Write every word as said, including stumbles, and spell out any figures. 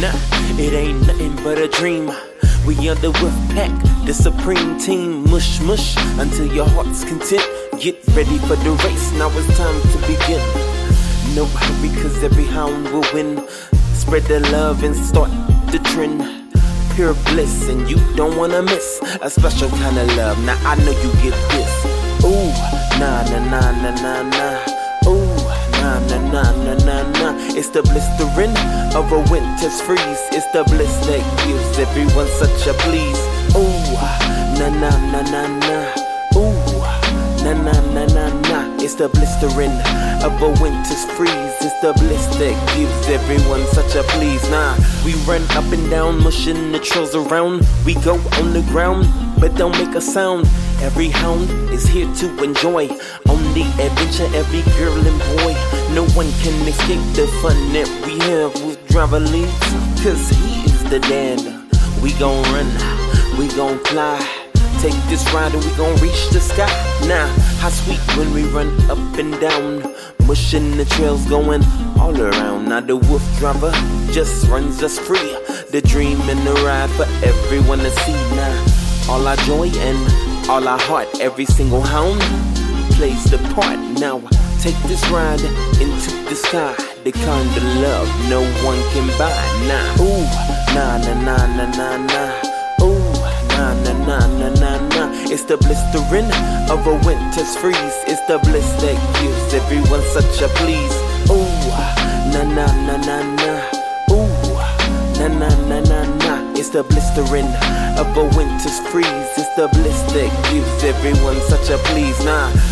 Nah, it ain't nothing but a dream. We are the Woof Pack, the supreme team. Mush mush until your heart's content. Get ready for the race, now it's time to begin. No hurry, cause every hound will win. Spread the love and start the trend. Pure bliss, and you don't wanna miss a special kind of love. Now I know you get this. Ooh, nah nah nah nah nah nah. Ooh, nah nah nah nah nah nah. It's the blistering of a winter's freeze. It's the bliss that gives everyone such a please. Ooh, nah nah nah nah nah. Ooh, nah nah nah nah nah. It's the blistering of a winter's freeze. It's the bliss that gives everyone such a please. Nah, we run up and down, mushing the trails around. We go on the ground, but don't make a sound. Every hound is here to enjoy. On the adventure, every girl and boy. No one can escape the fun that we have with WooFDriver leads, cause he is the dad. We gon' run, we gon' fly. Take this ride and we gon' reach the sky. Nah, how sweet when we run up and down, mushing the trails going all around. Now the WooFDriver just runs us free. The dream and the ride for everyone to see. Now all our joy and all our heart, every single hound plays the part. Now take this ride into the sky, the kind of love no one can buy. Nah, ooh, nah nah nah nah nah nah. Ooh, nah nah nah nah nah nah. It's the blistering of a winter's freeze. It's the bliss that gives everyone such a please. Ooh, nah nah nah nah nah. Ooh, nah nah nah nah nah. It's the blistering of a winter's freeze. It's the bliss that gives everyone such a please. Nah.